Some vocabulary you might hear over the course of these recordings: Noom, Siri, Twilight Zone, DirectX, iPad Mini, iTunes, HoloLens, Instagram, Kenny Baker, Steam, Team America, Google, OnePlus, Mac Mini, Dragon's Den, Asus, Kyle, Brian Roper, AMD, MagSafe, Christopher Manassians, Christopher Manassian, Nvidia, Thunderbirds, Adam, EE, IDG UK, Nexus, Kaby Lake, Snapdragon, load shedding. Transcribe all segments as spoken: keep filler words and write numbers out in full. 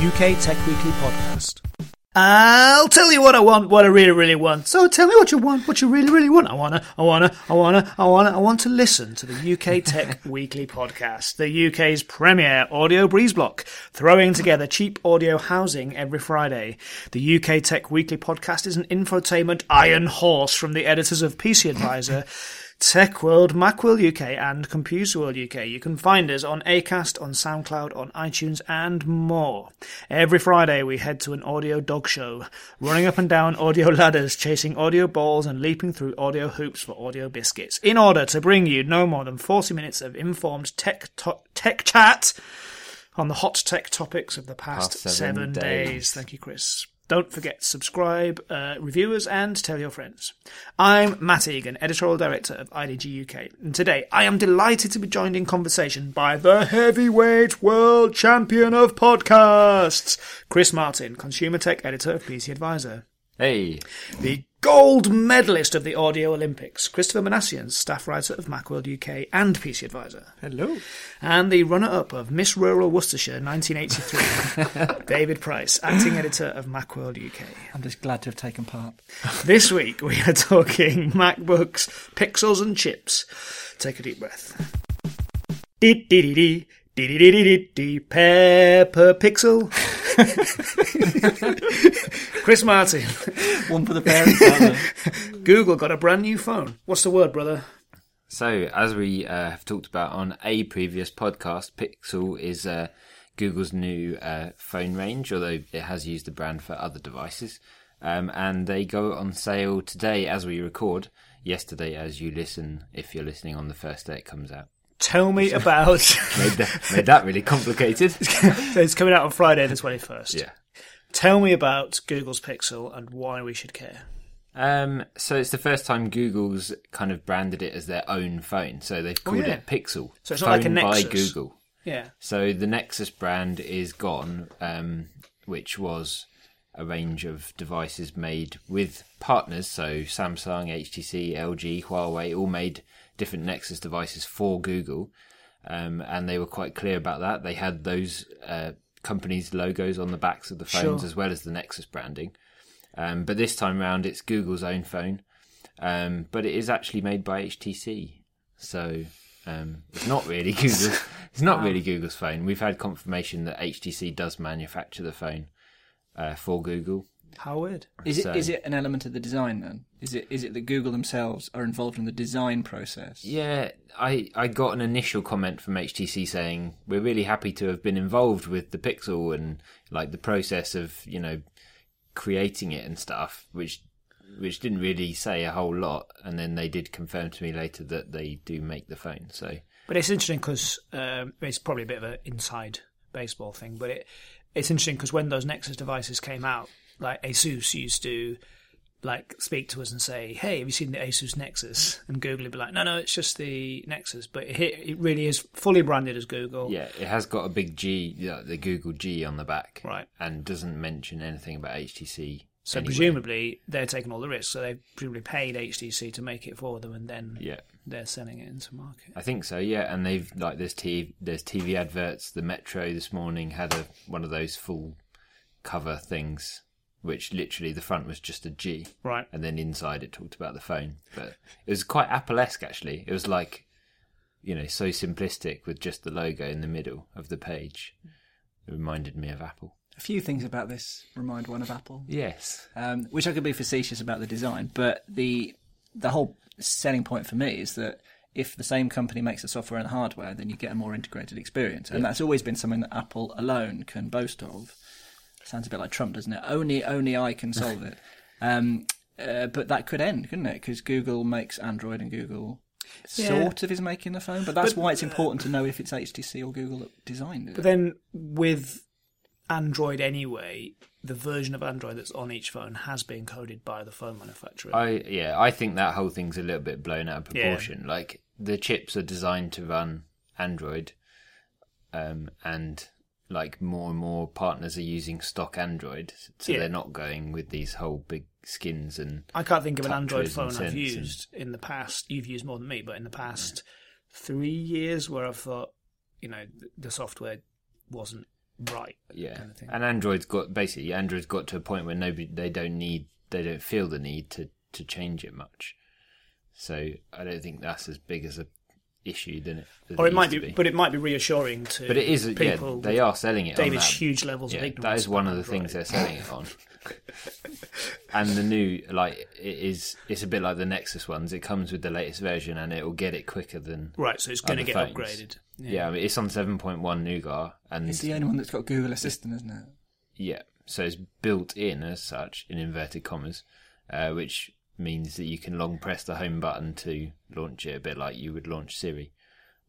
U K Tech Weekly Podcast. I'll tell you what I want, what I really, really want. So tell me what you want, what you really, really want. I wanna, I wanna, I wanna, I wanna, I want to listen to the U K Tech Weekly Podcast, the U K's premier audio breeze block, throwing together cheap audio housing every Friday. The U K Tech Weekly Podcast is an infotainment iron horse from the editors of P C Advisor, Tech World, Macworld U K, and Computer World U K. You can find us on Acast, on SoundCloud, on iTunes, and more. Every Friday, we head to an audio dog show, running up and down audio ladders, chasing audio balls, and leaping through audio hoops for audio biscuits, in order to bring you no more than forty minutes of informed tech to- tech chat on the hot tech topics of the past, past seven, seven days. days. Thank you, Chris. Don't forget to subscribe, uh, reviewers, and tell your friends. I'm Matt Egan, Editorial Director of I D G U K, and today I am delighted to be joined in conversation by the heavyweight world champion of podcasts, Chris Martin, Consumer Tech Editor of P C Advisor. Hey. The gold medalist of the Audio Olympics, Christopher Manassian, staff writer of Macworld U K and P C Advisor. Hello. And the runner-up of Miss Rural Worcestershire nineteen eighty-three, David Price, acting editor of Macworld U K. I'm just glad to have taken part. This week we are talking MacBooks, pixels and chips. Take a deep breath. Dee dee dee dee. Dee dee dee dee dee Pepper Pixel. Chris Martin. One for the parents. Google got a brand new phone. What's the word, brother? So, as we uh, have talked about on a previous podcast, Pixel is uh, Google's new uh, phone range, although it has used the brand for other devices. Um, and they go on sale today as we record, yesterday as you listen, if you're listening on the first day it comes out. Tell me about... made, that, made that really complicated. So it's coming out on Friday the twenty-first. Yeah. Tell me about Google's Pixel and why we should care. Um, so it's the first time Google's kind of branded it as their own phone. So they've called oh, yeah. it Pixel. So it's phone not like a Nexus. By Google. Yeah. So the Nexus brand is gone, um, which was a range of devices made with partners. So Samsung, H T C, L G, Huawei all made different Nexus devices for Google, um, and they were quite clear about that. They had those uh, companies' logos on the backs of the phones, sure, as well as the Nexus branding. Um, but this time round, it's Google's own phone, um, but it is actually made by H T C, so um, it's not really Google's. It's not really Google's phone. We've had confirmation that H T C does manufacture the phone uh, for Google. How weird. Is it so, is it an element of the design then? Is it is it that Google themselves are involved in the design process? Yeah, I, I got an initial comment from H T C saying we're really happy to have been involved with the Pixel and like the process of, you know, creating it and stuff, which which didn't really say a whole lot, and then they did confirm to me later that they do make the phone. So, but it's interesting because um, it's probably a bit of an inside baseball thing, but it it's interesting because when those Nexus devices came out, like Asus used to like speak to us and say, hey, have you seen the Asus Nexus? And Google would be like, no, no, it's just the Nexus. But it, it really is fully branded as Google. Yeah, it has got a big G, the Google G on the back. Right. And doesn't mention anything about H T C. So anyway, presumably they're taking all the risks. So they've presumably paid H T C to make it for them, and then yeah. they're selling it into market. I think so, yeah. And they've like there's T V, there's T V adverts. The Metro this morning had a, one of those full cover things, which literally the front was just a G. Right. And then inside it talked about the phone. But it was quite Apple-esque, actually. It was like, you know, so simplistic with just the logo in the middle of the page. It reminded me of Apple. A few things about this remind one of Apple. Yes. Um, which I could be facetious about the design, but the the whole selling point for me is that if the same company makes the software and the hardware, then you get a more integrated experience. And yeah. that's always been something that Apple alone can boast of. Sounds a bit like Trump, doesn't it? Only, only I can solve it. Um, uh, but that could end, couldn't it? Because Google makes Android, and Google yeah. sort of is making the phone. But that's but, why it's important uh, to know if it's H T C or Google that designed it. But then with Android anyway, the version of Android that's on each phone has been coded by the phone manufacturer. I yeah, I think that whole thing's a little bit blown out of proportion. Yeah. Like, the chips are designed to run Android, um, and like more and more partners are using stock Android, so yeah. they're not going with these whole big skins and. I can't think of an Android phone I've used and... in the past. You've used more than me, but in the past yeah. three years, where I've thought, you know, the software wasn't right. Yeah, kind of thing. And Android's got basically Android's got to a point where nobody they don't need they don't feel the need to to change it much. So I don't think that's as big as a. issue than it, than or it, it might be, be, but it might be reassuring to. But it is, people. Yeah, they are selling it. David's on that. huge levels yeah, of ignorance. That is one of the things they're selling it on. And the new, like, it is, it's a bit like the Nexus ones. It comes with the latest version, and it will get it quicker than right. So it's going to get phones. upgraded. Yeah, yeah, I mean, it's on seven point one Nougat, and it's the only one that's got Google Assistant, isn't it? Yeah, so it's built in as such, in inverted commas, uh, which. means that you can long press the home button to launch it, a bit like you would launch Siri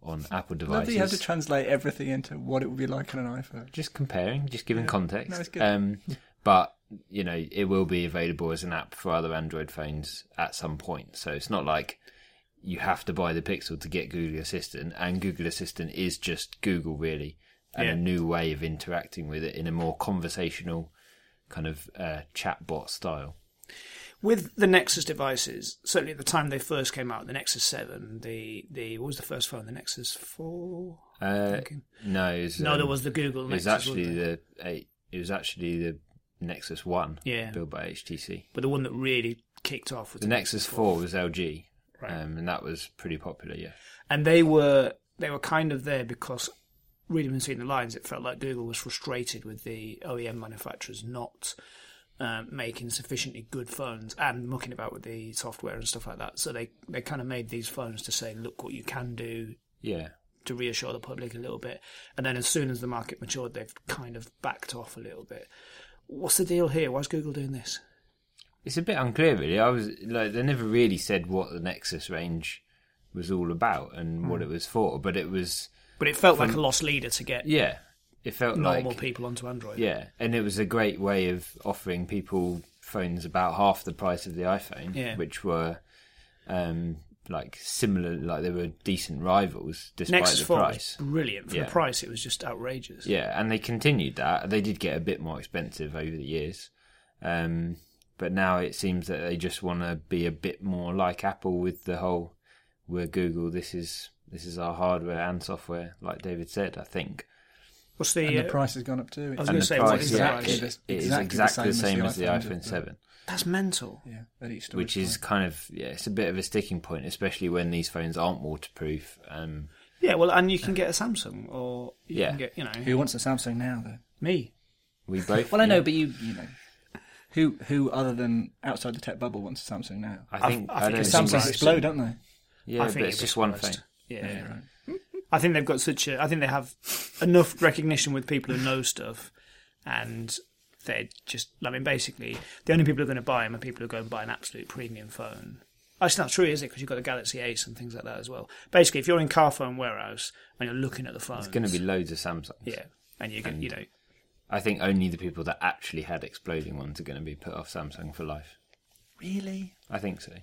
on Apple devices. But you have to translate everything into what it would be like on an iPhone. Just comparing, just giving yeah. context. No, it's good. Um, but you know, it will be available as an app for other Android phones at some point. So it's not like you have to buy the Pixel to get Google Assistant, and Google Assistant is just Google really, and yeah. a new way of interacting with it in a more conversational kind of uh, chatbot style. With the Nexus devices, certainly at the time they first came out, the Nexus seven, the, the what was the first phone? The Nexus four? Uh, no, it was, no, um, there was the Google Nexus. It was actually the eight, it was actually the Nexus one, yeah. built by H T C. But the one that really kicked off was the, the Nexus, Nexus four. Was L G, right. um, and that was pretty popular, yeah. And they were they were kind of there because, reading and seeing the lines, it felt like Google was frustrated with the O E M manufacturers not. Um, making sufficiently good phones and mucking about with the software and stuff like that. So they, they kind of made these phones to say, look what you can do, yeah, to reassure the public a little bit. And then as soon as the market matured, they've kind of backed off a little bit. What's the deal here? Why's Google doing this? It's a bit unclear, really. I was like, they never really said what the Nexus range was all about and mm. what it was for, but it was... But it felt from, like a lost leader to get... Yeah. It felt normal like normal people onto Android. Yeah, and it was a great way of offering people phones about half the price of the iPhone, yeah. which were um, like similar, like they were decent rivals despite Nexus the four price. Was brilliant for yeah. the price; it was just outrageous. Yeah, and they continued that. They did get a bit more expensive over the years, um, but now it seems that they just want to be a bit more like Apple with the whole "we're Google. This is this is our hardware and software," like David said, I think. What's the, and the price has gone up too. I was going to say, price, what is yeah, the price? It, it is exactly, exactly the same as the iPhone, as the iPhone seven. That's mental. Yeah, which is point. kind of yeah, it's a bit of a sticking point, especially when these phones aren't waterproof. Um, yeah, well, and you can get a Samsung, or you yeah. can get you know who wants a Samsung now though? Me. We both. Well, I know, yeah. but you you know. Who who other than outside the tech bubble wants a Samsung now? I think I, I, I think Samsung's explode, don't they? Yeah, I think but it's just one phone. Yeah, right. I think they've got such a. I think they have enough recognition with people who know stuff, and they're just. I mean, basically, the only people who are going to buy them are people who go and buy an absolute premium phone. That's not true, is it? Because you've got the Galaxy Ace and things like that as well. Basically, if you're in car phone warehouse and you're looking at the phones, there's going to be loads of Samsungs. Yeah, and you can, you know. I think only the people that actually had exploding ones are going to be put off Samsung for life. Really? I think so.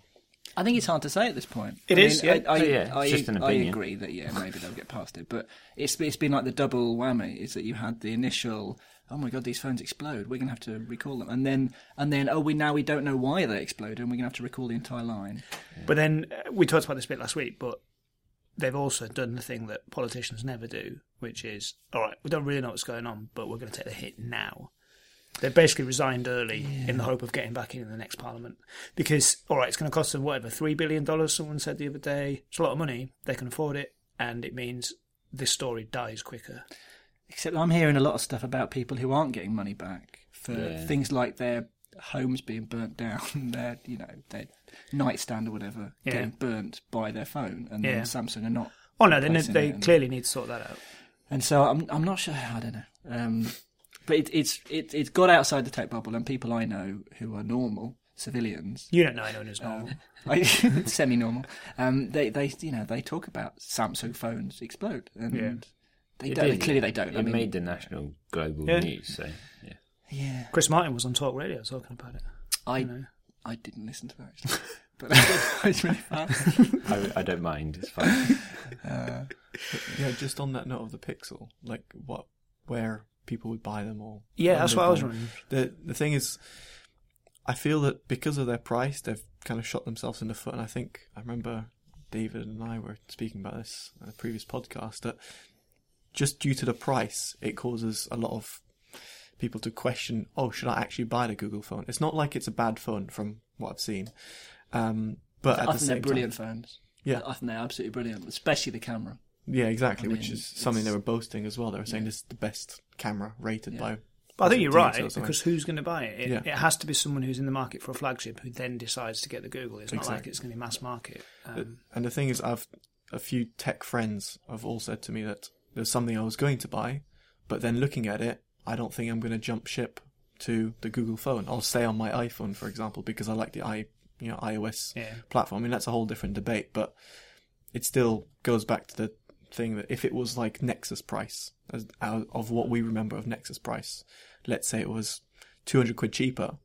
I think it's hard to say at this point. It I is. Mean, yeah. I, I, so, yeah, it's I, just an opinion. I agree that yeah, maybe they'll get past it, but it's it's been like the double whammy. Is that you had the initial, oh my god, these phones explode. We're gonna have to recall them, and then and then oh, we now we don't know why they exploded, and we're gonna have to recall the entire line. Yeah. But then uh, we talked about this a bit last week, but they've also done the thing that politicians never do, which is all right, we don't really know what's going on, but we're going to take the hit now. They've basically resigned early yeah. in the hope of getting back in in the next parliament. Because, all right, it's going to cost them, whatever, three billion dollars, someone said the other day. It's a lot of money. They can afford it. And it means this story dies quicker. Except I'm hearing a lot of stuff about people who aren't getting money back for yeah. things like their homes being burnt down, their, you know, their nightstand or whatever yeah. getting burnt by their phone. And yeah. then Samsung are not... Oh, no, they, need, they clearly need to sort that out. And so I'm I'm not sure. I don't know. Um... But it, it's it, it's got outside the tech bubble, and people I know who are normal civilians. You don't know anyone who's normal, um, semi-normal. Um, they they you know they talk about Samsung phones explode, and yeah. they it don't. Did, clearly, yeah. they don't. It I mean, made the national global yeah. news. So yeah. yeah, Chris Martin was on Talk Radio talking about it. I you know. I didn't listen to that, but it's really fun. I, I don't mind. It's fine. Uh, yeah, just on that note of the Pixel, like what where. people would buy them all. Yeah, that's what I was wondering. The, the thing is, I feel that because of their price, they've kind of shot themselves in the foot. And I think, I remember David and I were speaking about this in a previous podcast, that just due to the price, it causes a lot of people to question, oh, should I actually buy the Google phone? It's not like it's a bad phone from what I've seen. Um, but so at I the think same they're brilliant time, phones. Yeah. I think they're absolutely brilliant, especially the camera. Yeah, exactly, I mean, which is something they were boasting as well. They were saying yeah. this is the best camera rated yeah. by... But I think you're right, because who's going to buy it? It, yeah. it has to be someone who's in the market for a flagship who then decides to get the Google. It's exactly. not like it's going to be mass market. Um, and the thing is, I've a few tech friends have all said to me that there's something I was going to buy, but then looking at it, I don't think I'm going to jump ship to the Google phone. I'll stay on my iPhone, for example, because I like the i you know iOS yeah. platform. I mean, that's a whole different debate, but it still goes back to the thing that if it was like Nexus price, as of what we remember of Nexus price, let's say it was two hundred quid cheaper,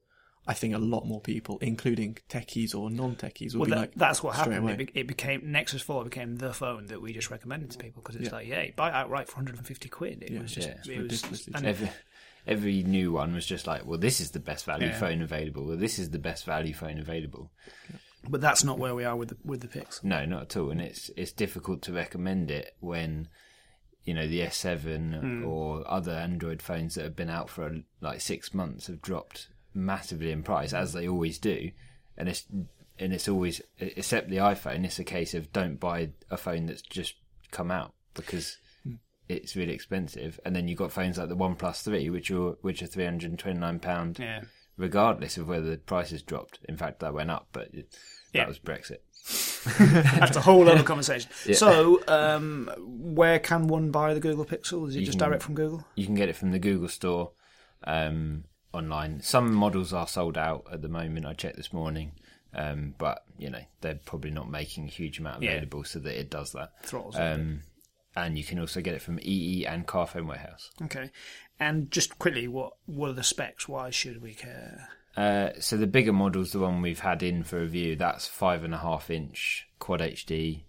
I think a lot more people, including techies or non-techies, would well, be that, like that's what happened. It, be, it became Nexus four became the phone that we just recommended to people because it's yeah. like yeah buy outright for one hundred fifty quid. It yeah. was just yeah, it was, and every, every new one was just like, well, this is the best value yeah. phone available, well, this is the best value phone available. Yeah. But that's not where we are with the with the Pixel. No, not at all, and it's it's difficult to recommend it when, you know, the S seven mm. or other Android phones that have been out for like six months have dropped massively in price, as they always do, and it's and it's always, except the iPhone, it's a case of don't buy a phone that's just come out because mm. it's really expensive, and then you've got phones like the OnePlus three, which are which are three hundred and twenty nine pound. Yeah. Regardless of whether the price has dropped. In fact, that went up, but it, yeah. that was Brexit. That's a whole other conversation. Yeah. So, um, where can one buy the Google Pixel? Is it you just can, direct from Google? You can get it from the Google store um, online. Some models are sold out at the moment, I checked this morning, um, but you know they're probably not making a huge amount available yeah. so that it does that. Throttles um, And you can also get it from E E and Carphone Warehouse. Okay. And just quickly, what, what are the specs? Why should we care? Uh, so the bigger model's the one we've had in for review. That's five point five inch Quad H D,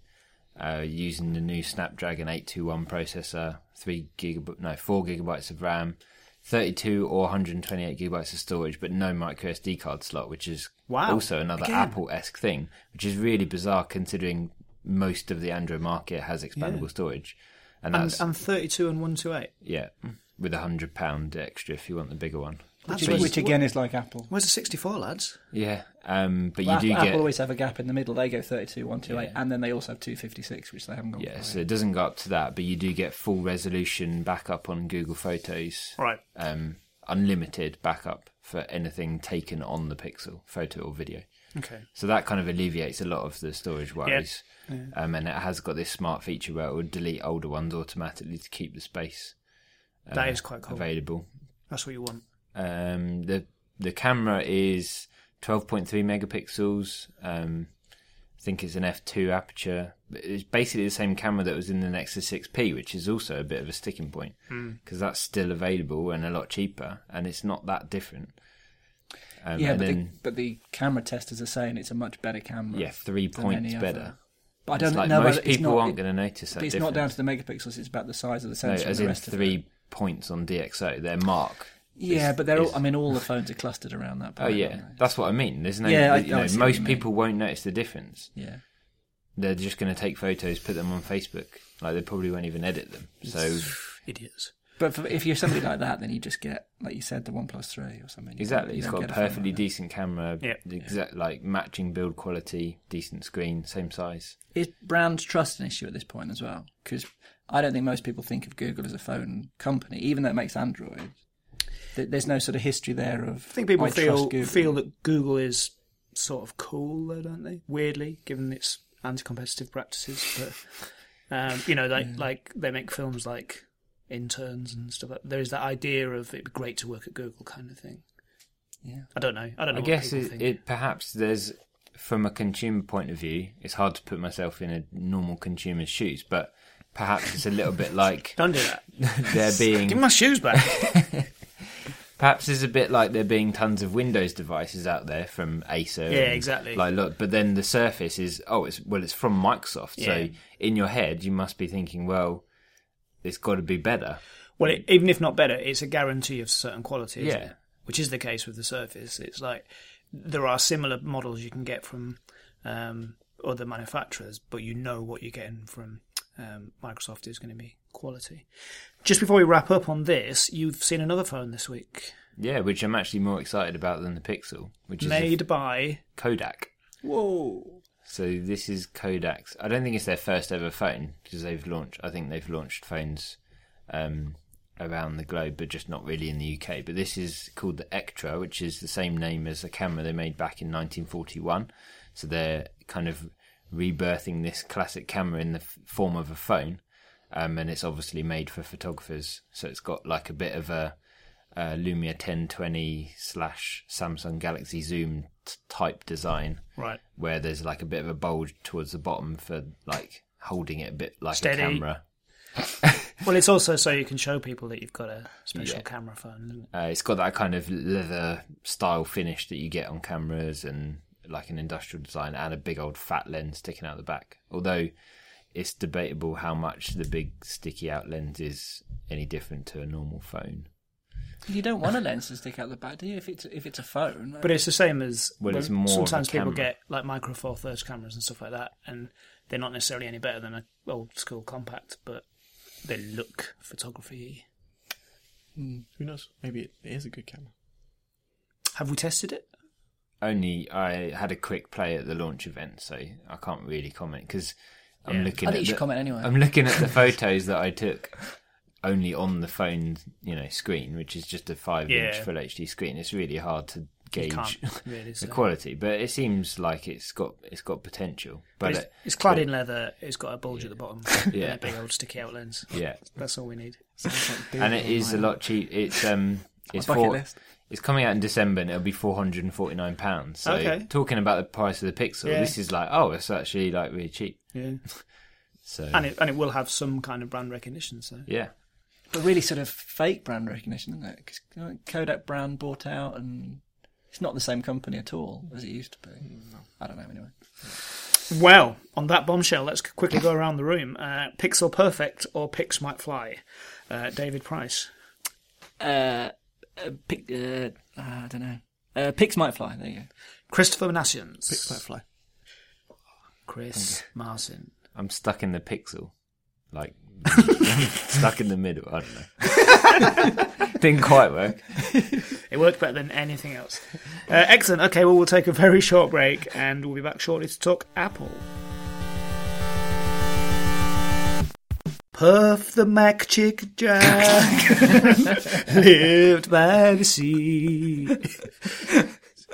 uh, using the new Snapdragon eight two one processor, three gigab- no, four gigabytes of RAM, thirty-two or one hundred twenty-eight gigabytes of storage, but no micro S D card slot, which is wow. also another Again. Apple-esque thing, which is really bizarre considering most of the Android market has expandable yeah. storage. And that's and, and thirty-two and one twenty-eight? Yeah. With a hundred pound extra if you want the bigger one, which, which again is like Apple. Where's the sixty-four, lads? Yeah, um, but well, you do Apple get. Apple always have a gap in the middle. They go thirty-two, one twenty-eight, yeah. and then they also have two fifty-six, which they haven't got. Yeah, so it doesn't go up to that, but you do get full resolution backup on Google Photos. Right. Um, unlimited backup for anything taken on the Pixel, photo or video. Okay. So that kind of alleviates a lot of the storage worries, yeah. Yeah. Um, and it has got this smart feature where it will delete older ones automatically to keep the space. Uh, that is quite cool. Available. That's what you want. Um, the the camera is twelve point three megapixels. Um, I think it's an f two aperture. It's basically the same camera that was in the Nexus six P, which is also a bit of a sticking point because mm. that's still available and a lot cheaper, and it's not that different. Um, yeah, and but, then, the, but the camera testers are saying it's a much better camera. Yeah, three points better. Other. But I don't like know. Most people not, aren't going to notice that. But it's difference. Not down to the megapixels; it's about the size of the sensor. No, as and the in rest three of points on D X O, their mark. Yeah, is, but they're all. Is... I mean, all the phones are clustered around that. Point, oh yeah, that's what I mean. There's no. Yeah, I, you know, I most people won't notice the difference. Yeah. They're just going to take photos, put them on Facebook. Like they probably won't even edit them. So idiots. But for, if you're somebody like that, then you just get, like you said, the OnePlus three or something. You exactly. It's got a perfectly like decent camera, yep. exact, like matching build quality, decent screen, same size. Is brand trust an issue at this point as well? Because I don't think most people think of Google as a phone company, even though it makes Android. There's no sort of history there of... I think people I feel feel that Google is sort of cool, though, don't they? Weirdly, given its anti-competitive practices. But, um, you know, like yeah. like they make films like... Interns and stuff like that. There is that idea of it'd be great to work at Google kind of thing. Yeah, I don't know. I don't know. I guess it, it perhaps there's from a consumer point of view. It's hard to put myself in a normal consumer's shoes, but perhaps it's a little bit like don't do that. There being give my shoes back. Perhaps it's a bit like there being tons of Windows devices out there from Acer. Yeah, and, exactly. Like, look, but then the Surface is oh, it's well, it's from Microsoft. Yeah. So in your head, you must be thinking, well. It's got to be better. Well, it, even if not better, it's a guarantee of certain quality, isn't yeah. it? Which is the case with the Surface. It's like there are similar models you can get from um, other manufacturers, but you know what you're getting from um, Microsoft is going to be quality. Just before we wrap up on this, you've seen another phone this week. Yeah, which I'm actually more excited about than the Pixel, which is made f- by Kodak. Whoa. So this is Kodak's... I don't think it's their first ever phone, because they've launched... I think they've launched phones um, around the globe, but just not really in the U K. But this is called the Ektra, which is the same name as the camera they made back in nineteen forty-one. So they're kind of rebirthing this classic camera in the f- form of a phone. Um, and it's obviously made for photographers. So it's got like a bit of a, a Lumia ten twenty slash Samsung Galaxy Zoom type design, right? Where there's like a bit of a bulge towards the bottom for like holding it a bit like Steady. A camera. Well, it's also so you can show people that you've got a special yeah. camera phone, isn't it? Uh, it's got that kind of leather style finish that you get on cameras and like an industrial design and a big old fat lens sticking out the back. Although it's debatable how much the big sticky out lens is any different to a normal phone. You don't want a lens to stick out the back, do you? If it's if it's a phone, like... but it's the same as well, it's more sometimes people get like Micro Four Thirds cameras and stuff like that, and they're not necessarily any better than an old school compact, but they look photography. Mm, who knows? Maybe it is a good camera. Have we tested it? Only I had a quick play at the launch event, so I can't really comment because I'm yeah. looking. I think at you should the, comment anyway. I'm looking at the photos that I took. Only on the phone, you know, screen, which is just a five-inch yeah. full H D screen. It's really hard to gauge really, so. The quality, but it seems like it's got it's got potential. But, but it's, it's clad but, in leather. It's got a bulge yeah. at the bottom. Yeah, and a big old sticky out lens. Yeah, that's all we need. And it is a lot cheap. It's um, it's four, list. It's coming out in December, and it'll be four hundred and forty-nine pounds. So okay. talking about the price of the Pixel, yeah. this is like oh, it's actually like really cheap. Yeah. So and it and it will have some kind of brand recognition. So yeah. But really sort of fake brand recognition, isn't it? Because Kodak brand bought out and it's not the same company at all as it used to be. No. I don't know, anyway. Well, on that bombshell, let's quickly go around the room. Uh, Pixel Perfect or Pix Might Fly? Uh, David Price. Uh, uh, pic, uh, I don't know. Uh, Pix Might Fly, there you go. Christopher Manassians. Pix Might Fly. Chris Martin. I'm stuck in the Pixel. Like... stuck in the middle. I don't know. Didn't quite work. It worked better than anything else. Uh, excellent. Okay, well, we'll take a very short break and we'll be back shortly to talk Apple. Puff the Mac Chick Jack lived by the sea.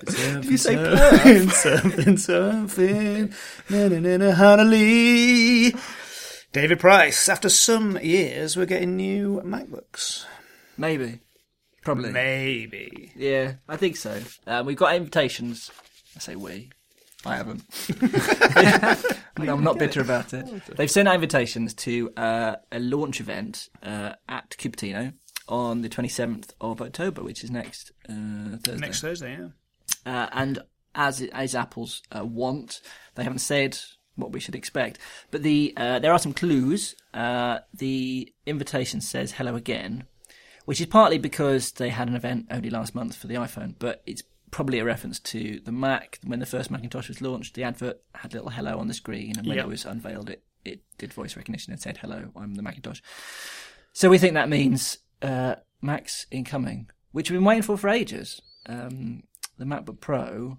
Something, you say something, something, something, na na na na Honolulu. David Price, after some years, we're getting new MacBooks. Maybe. Probably. Maybe. Yeah, I think so. Um, we've got invitations. I say we. I haven't. I'm not bitter about it. They've sent out invitations to uh, a launch event uh, at Cupertino on the twenty-seventh of October, which is next uh, Thursday. Next Thursday, yeah. Uh, and as is Apple's uh, want, they haven't said what we should expect. But the uh, there are some clues. Uh, the invitation says hello again, which is partly because they had an event only last month for the iPhone, but it's probably a reference to the Mac. When the first Macintosh was launched, the advert had a little hello on the screen, and when yep. it was unveiled, it, it did voice recognition and said, hello, I'm the Macintosh. So we think that means uh, Mac's incoming, which we've been waiting for for ages. Um, the MacBook Pro,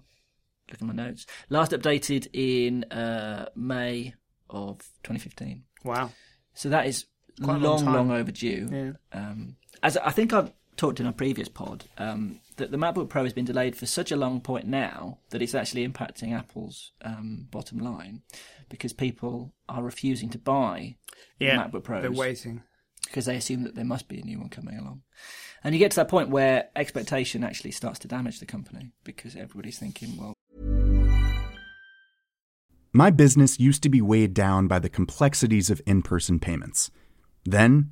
look at my notes, last updated in uh, May of twenty fifteen. Wow. So that is quite long, long, long overdue. Yeah. Um, as I think I've talked in a previous pod, um, that the MacBook Pro has been delayed for such a long point now that it's actually impacting Apple's um, bottom line, because people are refusing to buy yeah, MacBook Pros. They're waiting. Because they assume that there must be a new one coming along. And you get to that point where expectation actually starts to damage the company, because everybody's thinking, well... My business used to be weighed down by the complexities of in-person payments. Then,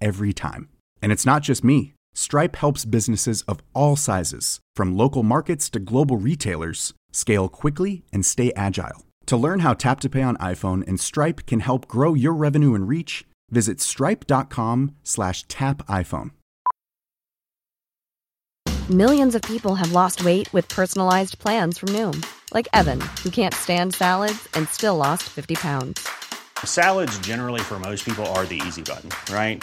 every time. And it's not just me. Stripe helps businesses of all sizes, from local markets to global retailers, scale quickly and stay agile. To learn how Tap to Pay on iPhone and Stripe can help grow your revenue and reach, visit stripe.com slash tap iPhone. Millions of people have lost weight with personalized plans from Noom, like Evan, who can't stand salads and still lost fifty pounds. Salads generally for most people are the easy button, right?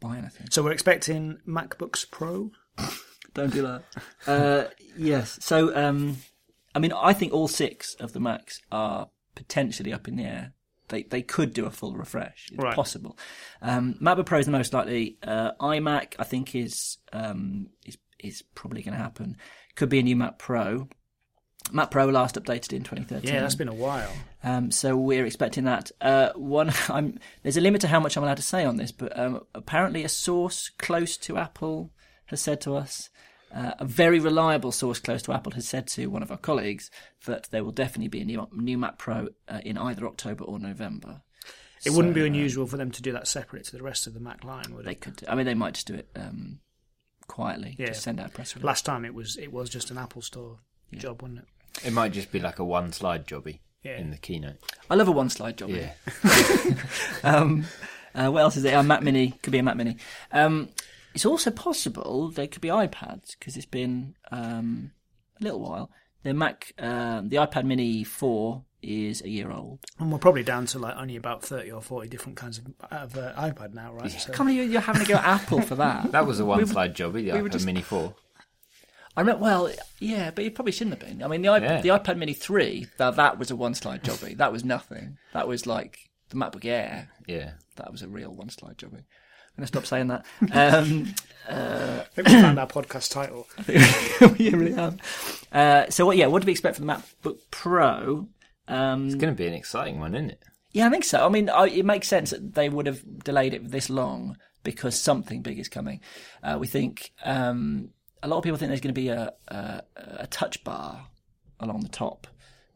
Buy anything. So we're expecting MacBooks Pro? Don't do that. Uh, yes. So, um, I mean, I think all six of the Macs are potentially up in the air. They they could do a full refresh. It's right. possible. Um, MacBook Pro is the most likely. Uh, iMac, I think, is um, is is probably going to happen. Could be a new Mac Pro. Mac Pro last updated in twenty thirteen. Yeah, that's been a while. Um, so we're expecting that. Uh, one, I'm, there's a limit to how much I'm allowed to say on this, but um, apparently a source close to Apple has said to us, uh, a very reliable source close to Apple has said to one of our colleagues that there will definitely be a new, new Mac Pro uh, in either October or November. It so, wouldn't be unusual um, for them to do that separate to the rest of the Mac line, would it? They could. I mean, they might just do it um, quietly, yeah. just send out a press release. Last time it was it was just an Apple Store yeah. job, wasn't it? It might just be like a one-slide jobby yeah. in the keynote. I love a one-slide jobby. Yeah. um, uh, what else is there? A Mac Mini. Could be a Mac Mini. Um, it's also possible there could be iPads, because it's been um, a little while. The Mac, uh, the iPad Mini four is a year old. And we're probably down to like only about thirty or forty different kinds of, of uh, iPad now, right? Yeah. So. Come on, you're having to go at Apple for that. That was a one-slide we were, jobby, the we iPad just... Mini four. I mean, well, yeah, but it probably shouldn't have been. I mean, the iPad, yeah. the iPad Mini three, that, that was a one-slide jobby. That was nothing. That was like the MacBook Air. Yeah. That was a real one-slide jobby. I'm going to stop saying that. Um, uh, I think we found our podcast title. I think we really have. Uh, so, what, yeah, what do we expect from the MacBook Pro? Um, it's going to be an exciting one, isn't it? Yeah, I think so. I mean, I, it makes sense that they would have delayed it this long because something big is coming. Uh, we think... Um, A lot of people think there's going to be a, a, a touch bar along the top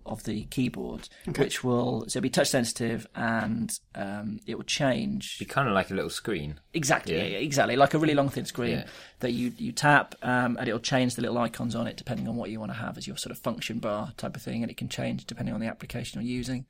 of the keyboard, okay. which will, so it'll be touch sensitive, and um, it will change. It'd be kind of like a little screen. Exactly, yeah. Yeah, exactly, like a really long thin screen yeah. that you you tap, um, and it'll change the little icons on it depending on what you want to have as your sort of function bar type of thing, and it can change depending on the application you're using.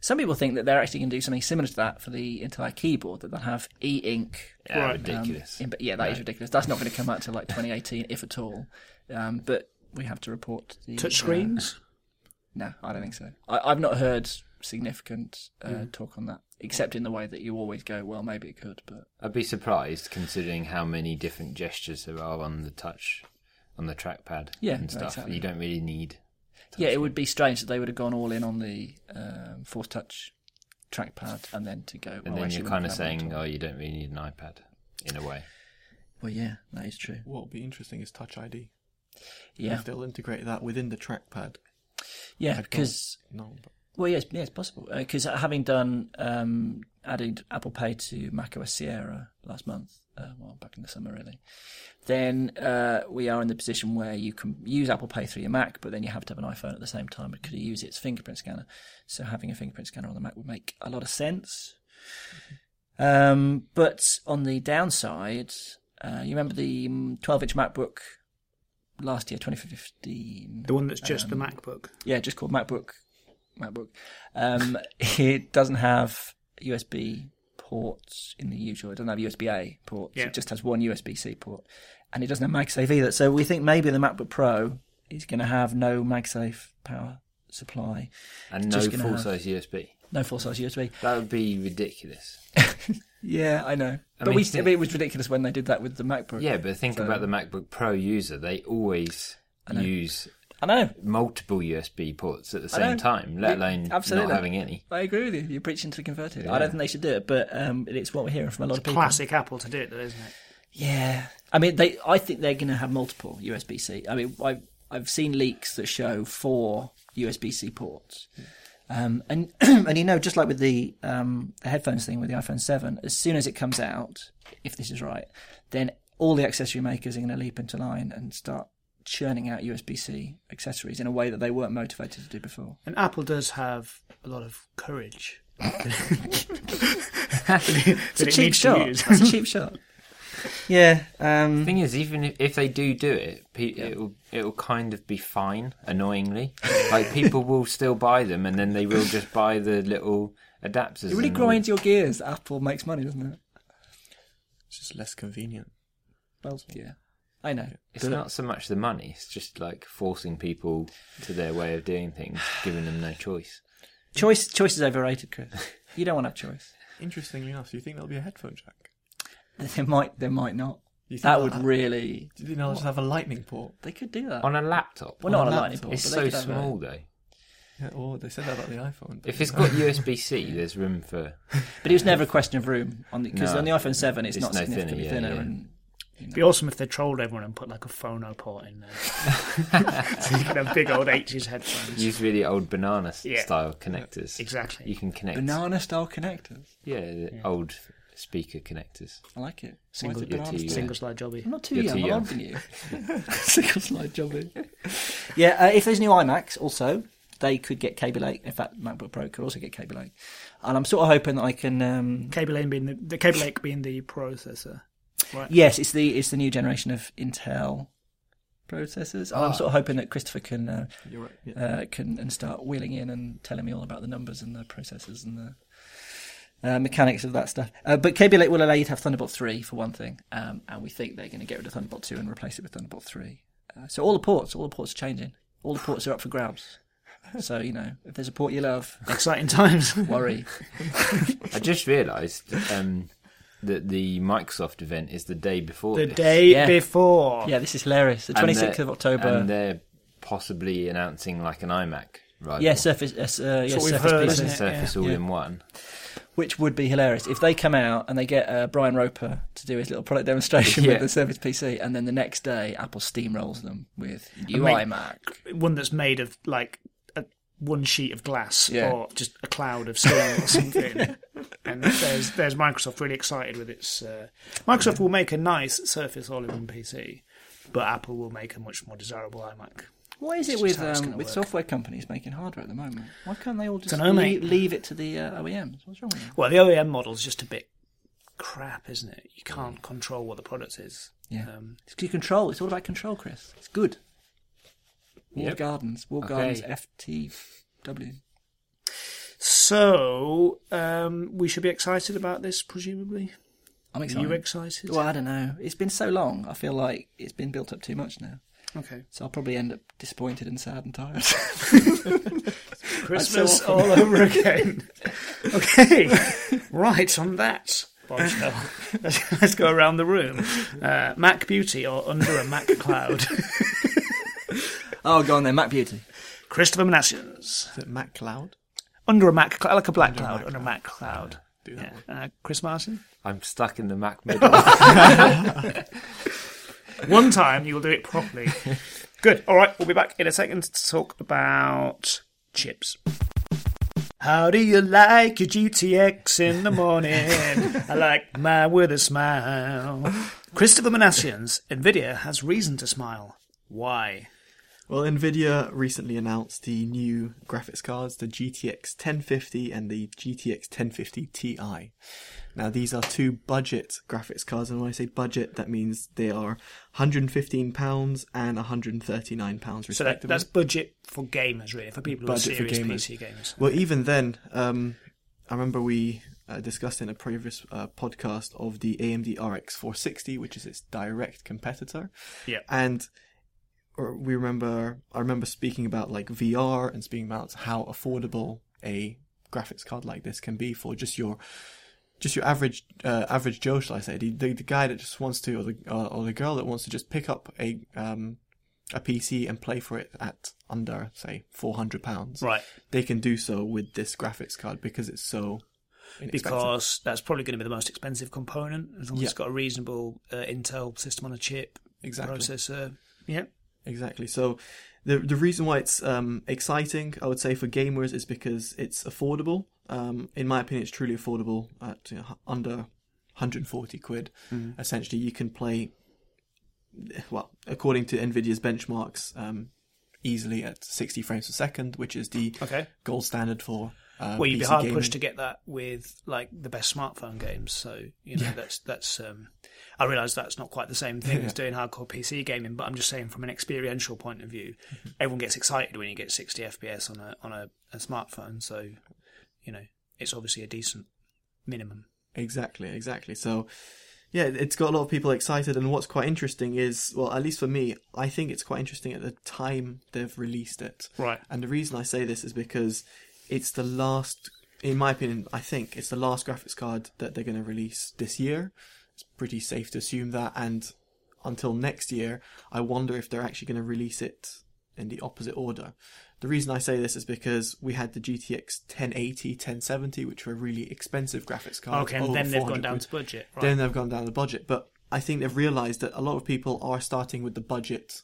Some people think that they're actually going to do something similar to that for the entire keyboard, that they'll have e-ink. Yeah, um, ridiculous. In, yeah, that right. is ridiculous. That's not going to come out until like twenty eighteen, if at all. Um, but we have to report the... Touch screens? Uh, no, I don't think so. I, I've not heard significant uh, mm. talk on that, except in the way that you always go, well, maybe it could, but... I'd be surprised, considering how many different gestures there are on the touch, on the trackpad yeah, and stuff. Exactly. You don't really need... Yeah, it would be strange that they would have gone all in on the um, Force Touch trackpad and then to go... And oh, then you're kind of saying, oh, you don't really need an iPad, in a way. Well, yeah, that is true. What would be interesting is Touch I D. Yeah. If they'll integrate that within the trackpad. Yeah, because... No, but... Well, yeah, it's, yeah, it's possible. Because uh, having done... Um, added Apple Pay to macOS Sierra last month, uh, well, back in the summer, really, then uh, we are in the position where you can use Apple Pay through your Mac, but then you have to have an iPhone at the same time because you use its fingerprint scanner. So having a fingerprint scanner on the Mac would make a lot of sense. Mm-hmm. Um, but on the downside, uh, you remember the twelve-inch MacBook last year, twenty fifteen? The one that's just um, the MacBook? Yeah, just called MacBook. MacBook. Um, it doesn't have... U S B ports in the usual. It doesn't have U S B A ports. Yeah. It just has one U S B C port. And it doesn't have MagSafe either. So we think maybe the MacBook Pro is going to have no MagSafe power supply. And it's no full-size U S B. No full-size U S B. That would be ridiculous. Yeah, I know. I but mean, we, think, I mean, it was ridiculous when they did that with the MacBook. Yeah, but think so. About the MacBook Pro user. They always I use... I know. Multiple U S B ports at the same time, let alone Absolutely. Not having any. I agree with you. You're preaching to the converted. Yeah. I don't think they should do it, but um, it's what we're hearing from a lot it's of people. Classic Apple to do it, though, isn't it? Yeah. I mean, they. I think they're going to have multiple U S B C. I mean, I've, I've seen leaks that show four U S B C ports. Yeah. Um, and, and, you know, just like with the, um, the headphones thing with the iPhone seven, as soon as it comes out, if this is right, then all the accessory makers are going to leap into line and start churning out U S B C accessories in a way that they weren't motivated to do before. And Apple does have a lot of courage. It's a cheap shot. It's a cheap shot. Yeah. Um, the thing is, even if, if they do do it, pe- yeah. it'll it'll kind of be fine. Annoyingly, like people will still buy them, and then they will just buy the little adapters. It really grinds your gears. Apple makes money, doesn't it? It's just less convenient. Well, yeah. I know. It's but not so much the money, it's just like forcing people to their way of doing things, giving them no choice. Choice choice is overrated, Chris. You don't want to have choice. Interestingly enough, do you think there'll be a headphone jack? There might there might not. That would have, really... Do you think they'll just have a lightning port? They could do that. On a laptop? Well, not on a lightning port. It's so small, though. Yeah, or they said that about the iPhone. If it's got U S B C, there's room for... But it was never a question of room, because on, no, on the iPhone seven, it's, it's not no significantly thinner, yeah, thinner yeah. and... You know. It'd be awesome if they trolled everyone and put like a phono port in there. So you can have big old H's headphones. Use really old banana yeah. style connectors. Exactly. You can connect. Banana style connectors? Yeah, yeah. Old speaker connectors. I like it. Single, too, single slide jobby. I'm not too you're young, too young. I'm older than you. Single slide jobby. Yeah, uh, if there's new iMacs also, they could get Kaby Lake. In fact, MacBook Pro could also get Kaby Lake. And I'm sort of hoping that I can. Um... Kaby Lake being the, the Kaby Lake being the processor. Right. Yes, it's the it's the new generation of Intel processors. Oh, I'm sort of hoping that Christopher can uh, You're right. yeah. uh, can and start wheeling in and telling me all about the numbers and the processors and the uh, mechanics of that stuff. Uh, but Kaby Lake will allow you to have Thunderbolt three for one thing, um, and we think they're going to get rid of Thunderbolt two and replace it with Thunderbolt three. Uh, so all the ports, all the ports are changing. All the ports are up for grabs. So, you know, if there's a port you love, exciting times. Worry. I just realised. Um, That the Microsoft event is the day before. The this. day yeah. before. Yeah, this is hilarious. The twenty-sixth of October. And they're possibly announcing like an iMac, right? Yeah, Surface. Uh, yeah, Surface, heard, P C. Surface yeah. all yeah. in one. Which would be hilarious if they come out and they get uh, Brian Roper to do his little product demonstration yeah. with the Surface P C, and then the next day Apple steamrolls them with new iMac, one that's made of like. One sheet of glass yeah. or just a cloud of stone or something. And there's there's Microsoft really excited with its... Uh, Microsoft yeah. will make a nice Surface all-in-one P C, but Apple will make a much more desirable iMac. What is it with um, with work. software companies making hardware at the moment? Why can't they all just know, leave, leave it to the uh, O E Ms? What's wrong with that? Well, the O E M model's just a bit crap, isn't it? You can't control what the product is. Yeah, um, it's you control. It's all about control, Chris. It's good. Walled yep. gardens. Walled okay. gardens. F T W. So um, we should be excited about this, presumably. I'm excited. Are you excited? Well, I don't know. It's been so long. I feel like it's been built up too much now. Okay. So I'll probably end up disappointed and sad and tired. Christmas all over again. Okay. Right, on that bombshell, let's, let's go around the room. Uh, Mac Beauty or Under a Mac Cloud? Oh, go on then. Mac Beauty. Christopher Manassians. Is it Mac Cloud? Under a Mac Cloud. Like a black under cloud. A under a Mac Cloud. Do that yeah. uh, Chris Martin? I'm stuck in the Mac middle. One time you will do it properly. Good. All right, we'll be back in a second to talk about chips. How do you like your G T X in the morning? I like mine with a smile. Christopher Manassians, Nvidia has reason to smile. Why? Well, Nvidia recently announced the new graphics cards, the G T X ten fifty and the G T X ten fifty Ti. Now, these are two budget graphics cards, and when I say budget, that means they are one hundred fifteen pounds and one hundred thirty-nine pounds, respectively. So that, that's budget for gamers, really, for people who are serious P C gamers. Well, even then, um, I remember we uh, discussed in a previous uh, podcast of the A M D R X four sixty, which is its direct competitor. Yeah. And or we remember, I remember speaking about like V R and speaking about how affordable a graphics card like this can be for just your just your average uh, average Joe, shall I say, the, the the guy that just wants to, or the or, or the girl that wants to just pick up a um a P C and play for it at under, say, four hundred pounds. Right, they can do so with this graphics card because it's so. Because that's probably going to be the most expensive component, as long as yeah. it's got a reasonable uh, Intel system on a chip, exactly. processor. Yeah. Exactly. So the the reason why it's um, exciting, I would say, for gamers is because it's affordable. Um, in my opinion, it's truly affordable at you know, under one hundred forty quid. Mm-hmm. Essentially, you can play, well, according to Nvidia's benchmarks, um, easily at sixty frames per second, which is the okay. gold standard for uh, well, you'd P C be hard gaming. Pushed to get that with like the best smartphone games. So you know yeah. that's that's. Um, I realise that's not quite the same thing yeah. as doing hardcore P C gaming, but I'm just saying from an experiential point of view, mm-hmm. everyone gets excited when you get sixty F P S on a on a, a smartphone. So you know it's obviously a decent minimum. Exactly, exactly. So yeah, it's got a lot of people excited, and what's quite interesting is, well, at least for me, I think it's quite interesting at the time they've released it. Right. And the reason I say this is because it's the last, in my opinion, I think it's the last graphics card that they're going to release this year. It's pretty safe to assume that. And until next year, I wonder if they're actually going to release it in the opposite order. The reason I say this is because we had the G T X ten eighty, ten seventy, which were really expensive graphics cards. Okay, and then they've gone down to budget. Right. Then they've gone down to budget. But I think they've realised that a lot of people are starting with the budget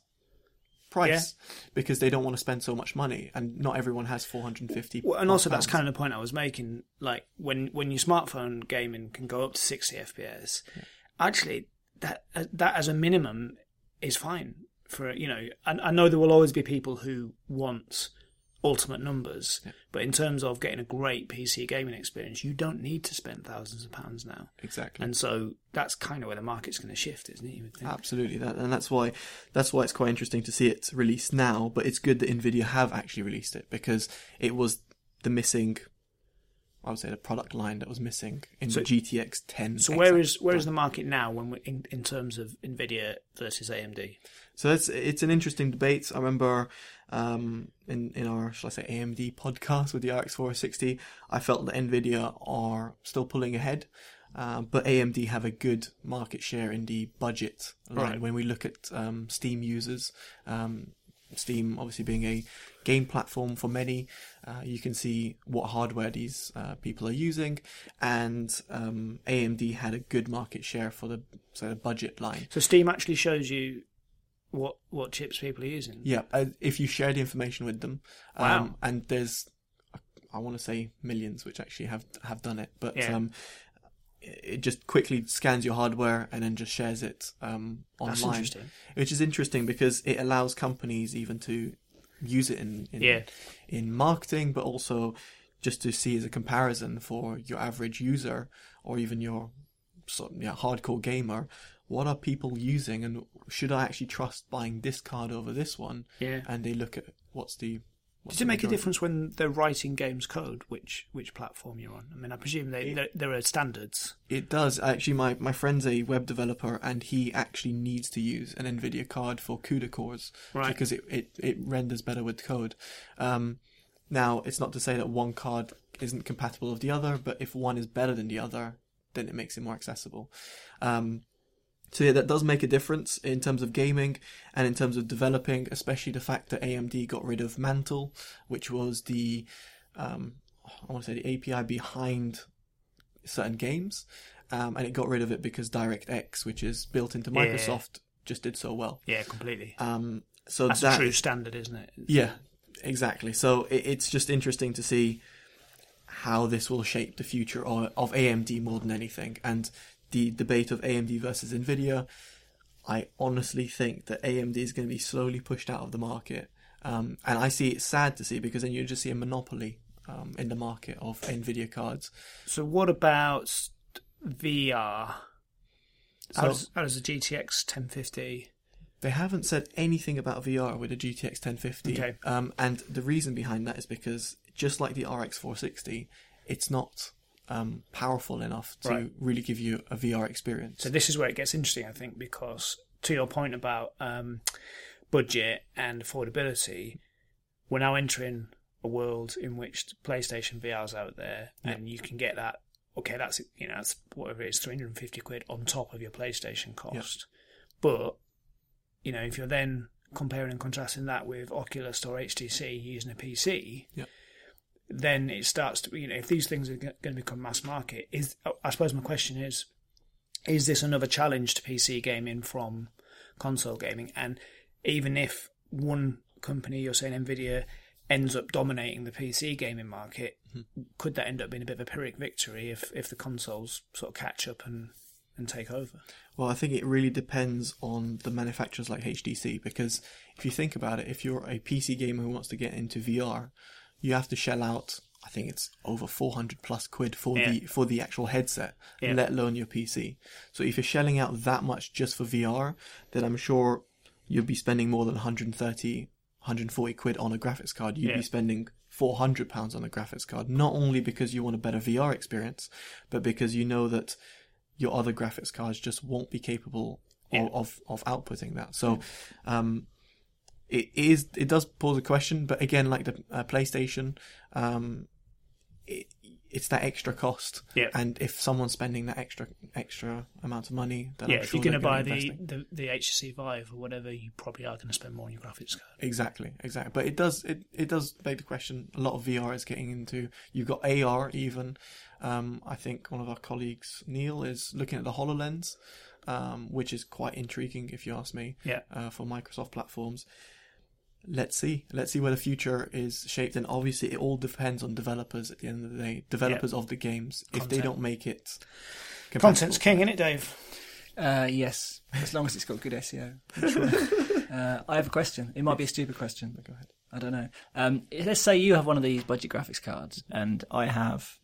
price yeah. because they don't want to spend so much money, and not everyone has four hundred fifty. Well, and also pounds. That's kind of the point I was making, like when when your smartphone gaming can go up to sixty F P S yeah. actually that that as a minimum is fine for, you know, and I know there will always be people who want ultimate numbers yeah. but in terms of getting a great P C gaming experience, you don't need to spend thousands of pounds now. Exactly. And so that's kind of where the market's going to shift, isn't it, you would think? Absolutely. That, and that's why that's why it's quite interesting to see it released now, but it's good that Nvidia have actually released it, because it was the missing, I would say, the product line that was missing in so, the G T X ten. So where is where is the market now when we're in, in terms of Nvidia versus A M D? So it's it's an interesting debate. I remember um, in, in our, shall I say, A M D podcast with the R X four sixty, I felt that Nvidia are still pulling ahead, uh, but A M D have a good market share in the budget line. Right. When we look at um, Steam users, um, Steam obviously being a game platform for many, uh, you can see what hardware these uh, people are using, and um, A M D had a good market share for the, so the budget line. So Steam actually shows you What what chips people are using? Yeah, uh, if you share the information with them, um, wow. and there's, I want to say millions, which actually have have done it, but yeah. um, it just quickly scans your hardware and then just shares it um, online. That's interesting. Which is interesting because it allows companies even to use it in in, yeah. in marketing, but also just to see as a comparison for your average user or even your sort of, yeah, hardcore gamer. What are people using, and should I actually trust buying this card over this one? Yeah. And they look at what's the... What's Does it make a difference when they're writing games code, which which platform you're on? I mean, I presume they, it, there, there are standards. It does. Actually, my, my friend's a web developer, and he actually needs to use an Nvidia card for CUDA cores, right, because it, it, it renders better with code. Um, now, it's not to say that one card isn't compatible with the other, but if one is better than the other, then it makes it more accessible. Um, so yeah, that does make a difference in terms of gaming and in terms of developing, especially the fact that A M D got rid of Mantle, which was the, um, I want to say the A P I behind certain games. Um, and it got rid of it because DirectX, which is built into Microsoft, yeah. just did so well. Yeah, completely. Um, so That's that, a true standard, isn't it? Yeah, exactly. So it, it's just interesting to see how this will shape the future of, of A M D more than anything. And the debate of A M D versus Nvidia, I honestly think that A M D is going to be slowly pushed out of the market. Um, and I see it's sad to see, because then you just see a monopoly um, in the market of Nvidia cards. So what about V R? So, how, does, how does the G T X ten fifty? They haven't said anything about V R with the G T X ten fifty. Okay. Um, and the reason behind that is because just like the R X four sixty, it's not... Um, powerful enough to right. really give you a V R experience. So this is where it gets interesting, I think, because to your point about um, budget and affordability, we're now entering a world in which PlayStation V R's out there, yeah. and you can get that. Okay, that's you know that's whatever it is, three hundred fifty quid on top of your PlayStation cost. Yeah. But you know, if you're then comparing and contrasting that with Oculus or H T C using a P C. Yeah. Then it starts to, you know, if these things are going to become mass market, is I suppose my question is, is this another challenge to P C gaming from console gaming? And even if one company, you're saying Nvidia, ends up dominating the P C gaming market, mm-hmm. could that end up being a bit of a Pyrrhic victory if, if the consoles sort of catch up and, and take over? Well, I think it really depends on the manufacturers like H T C, because if you think about it, if you're a P C gamer who wants to get into V R, you have to shell out, I think it's over four hundred plus quid for yeah. the for the actual headset, yeah. let alone your P C. So if you're shelling out that much just for V R, then I'm sure you'll be spending more than one hundred thirty, one hundred forty quid on a graphics card. You'd yeah. be spending four hundred pounds on a graphics card, not only because you want a better V R experience, but because you know that your other graphics cards just won't be capable yeah. of, of, of outputting that. So... Yeah. Um, It is. It does pose a question, but again, like the uh, PlayStation, um, it, it's that extra cost. Yeah. And if someone's spending that extra extra amount of money, then yeah, I'm if sure you're going to buy the, the the H T C Vive or whatever, you probably are going to spend more on your graphics card. Exactly, exactly. But it does it, it does beg the question. A lot of V R is getting into. You've got A R even. Um, I think one of our colleagues, Neil, is looking at the HoloLens, um, which is quite intriguing, if you ask me. Yeah. Uh, for Microsoft platforms. Let's see. Let's see where the future is shaped. And obviously, it all depends on developers at the end of the day. Developers yep. of the games. Content. If they don't make it... Content's king, isn't it, Dave? Uh, yes. As long as it's got good S E O. Sure. uh, I have a question. It might be a stupid question. But go ahead. I don't know. Um, let's say you have one of these budget graphics cards and I have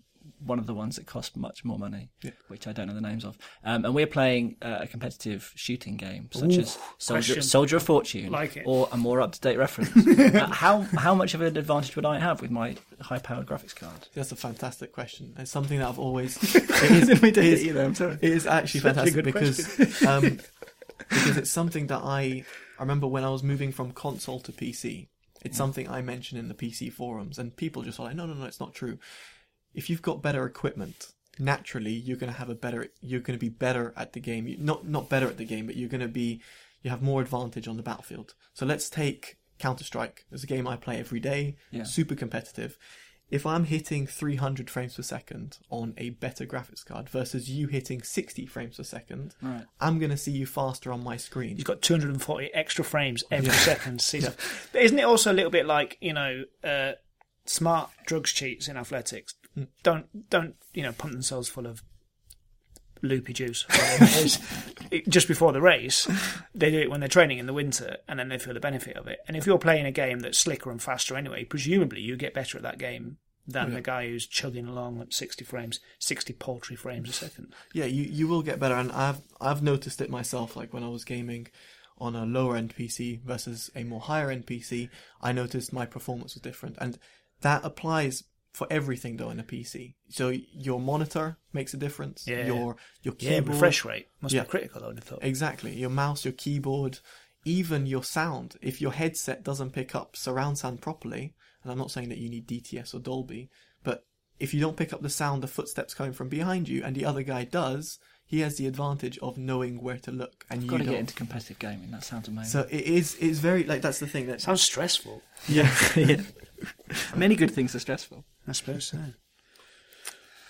one of the ones that cost much more money, yeah. which I don't know the names of. Um, and we're playing uh, a competitive shooting game, such Ooh, as Soldier, Soldier of Fortune, like or a more up-to-date reference. uh, how how much of an advantage would I have with my high-powered graphics card? That's a fantastic question. It's something that I've always... It is, it is, either, I'm sorry. It is actually fantastic because, um, because it's something that I... I remember when I was moving from console to P C, it's yeah. something I mentioned in the P C forums, and people just were like, no, no, no, it's not true. If you've got better equipment, naturally you're going to have a better. You're going to be better at the game. You, not not better at the game, but you're going to be. You have more advantage on the battlefield. So let's take Counter-Strike. It's a game I play every day. Yeah. Super competitive. If I'm hitting three hundred frames per second on a better graphics card versus you hitting sixty frames per second, right. I'm going to see you faster on my screen. You've got two hundred forty extra frames every yeah. second. See, yeah. But isn't it also a little bit like you know uh, smart drugs cheats in athletics? Don't don't you know pump themselves full of loopy juice, just before the race. They do it when they're training in the winter, and then they feel the benefit of it. And if you're playing a game that's slicker and faster anyway, presumably you get better at that game than yeah. the guy who's chugging along at sixty frames, sixty paltry frames a second. Yeah, you, you will get better. And I've I've noticed it myself, like when I was gaming on a lower-end P C versus a more higher-end P C, I noticed my performance was different. And that applies for everything, though, in a P C. So your monitor makes a difference. Yeah. Your your keyboard. Yeah, refresh rate must yeah. be critical, I would have thought. Exactly. Your mouse, your keyboard, even your sound. If your headset doesn't pick up surround sound properly, and I'm not saying that you need D T S or Dolby, but if you don't pick up the sound of footsteps coming from behind you and the other guy does, he has the advantage of knowing where to look. And I've got you to don't. Get into competitive gaming. That sounds amazing. So it is. It's very like that's the thing that sounds stressful. Yeah, yeah. Many good things are stressful. I suppose so.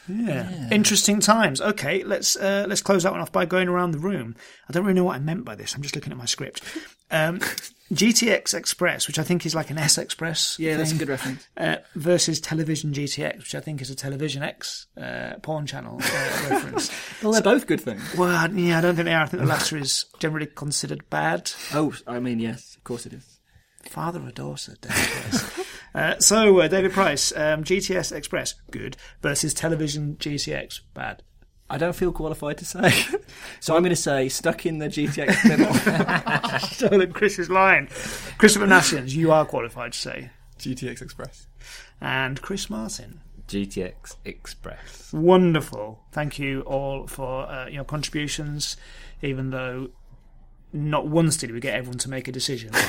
Yeah. yeah. Interesting times. Okay, let's uh, let's close that one off by going around the room. I don't really know what I meant by this. I'm just looking at my script. Um, G T X Express, which I think is like an S Express. Yeah, thing, that's a good reference. Uh, versus Television G T X, which I think is a Television X uh, porn channel uh, reference. Well, they're so, both good things. Well, yeah, I don't think they are. I think the latter is generally considered bad. Oh, I mean, yes, of course it is. Father or daughter, David Price. uh, so, uh, David Price, um, G T S Express, good, versus Television G T X, bad. I don't feel qualified to say. So I'm going to say, stuck in the G T X middle. Stolen Chris's line. Christopher Nassians, you are qualified to say. G T X Express. And Chris Martin. G T X Express. Wonderful. Thank you all for uh, your contributions, even though not once did we get everyone to make a decision on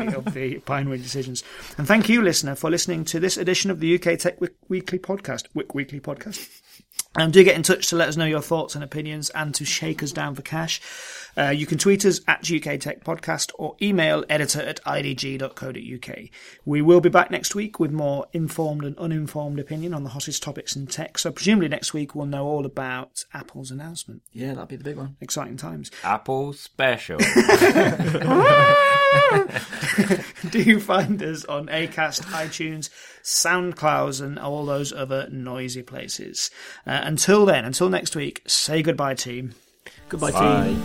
any of the Pinewood decisions. And thank you, listener, for listening to this edition of the U K Tech Week Weekly Podcast. Wick Weekly Podcast. Um, do get in touch to let us know your thoughts and opinions and to shake us down for cash. Uh, you can tweet us at U K Tech Podcast or email editor at I D G dot co dot U K. We will be back next week with more informed and uninformed opinion on the hottest topics in tech. So presumably next week we'll know all about Apple's announcement. Yeah, that'll be the big one. Exciting times. Apple special. Do you find us on Acast, iTunes, SoundCloud and all those other noisy places. Uh, until then, until next week, say goodbye, team. Goodbye, Bye. team.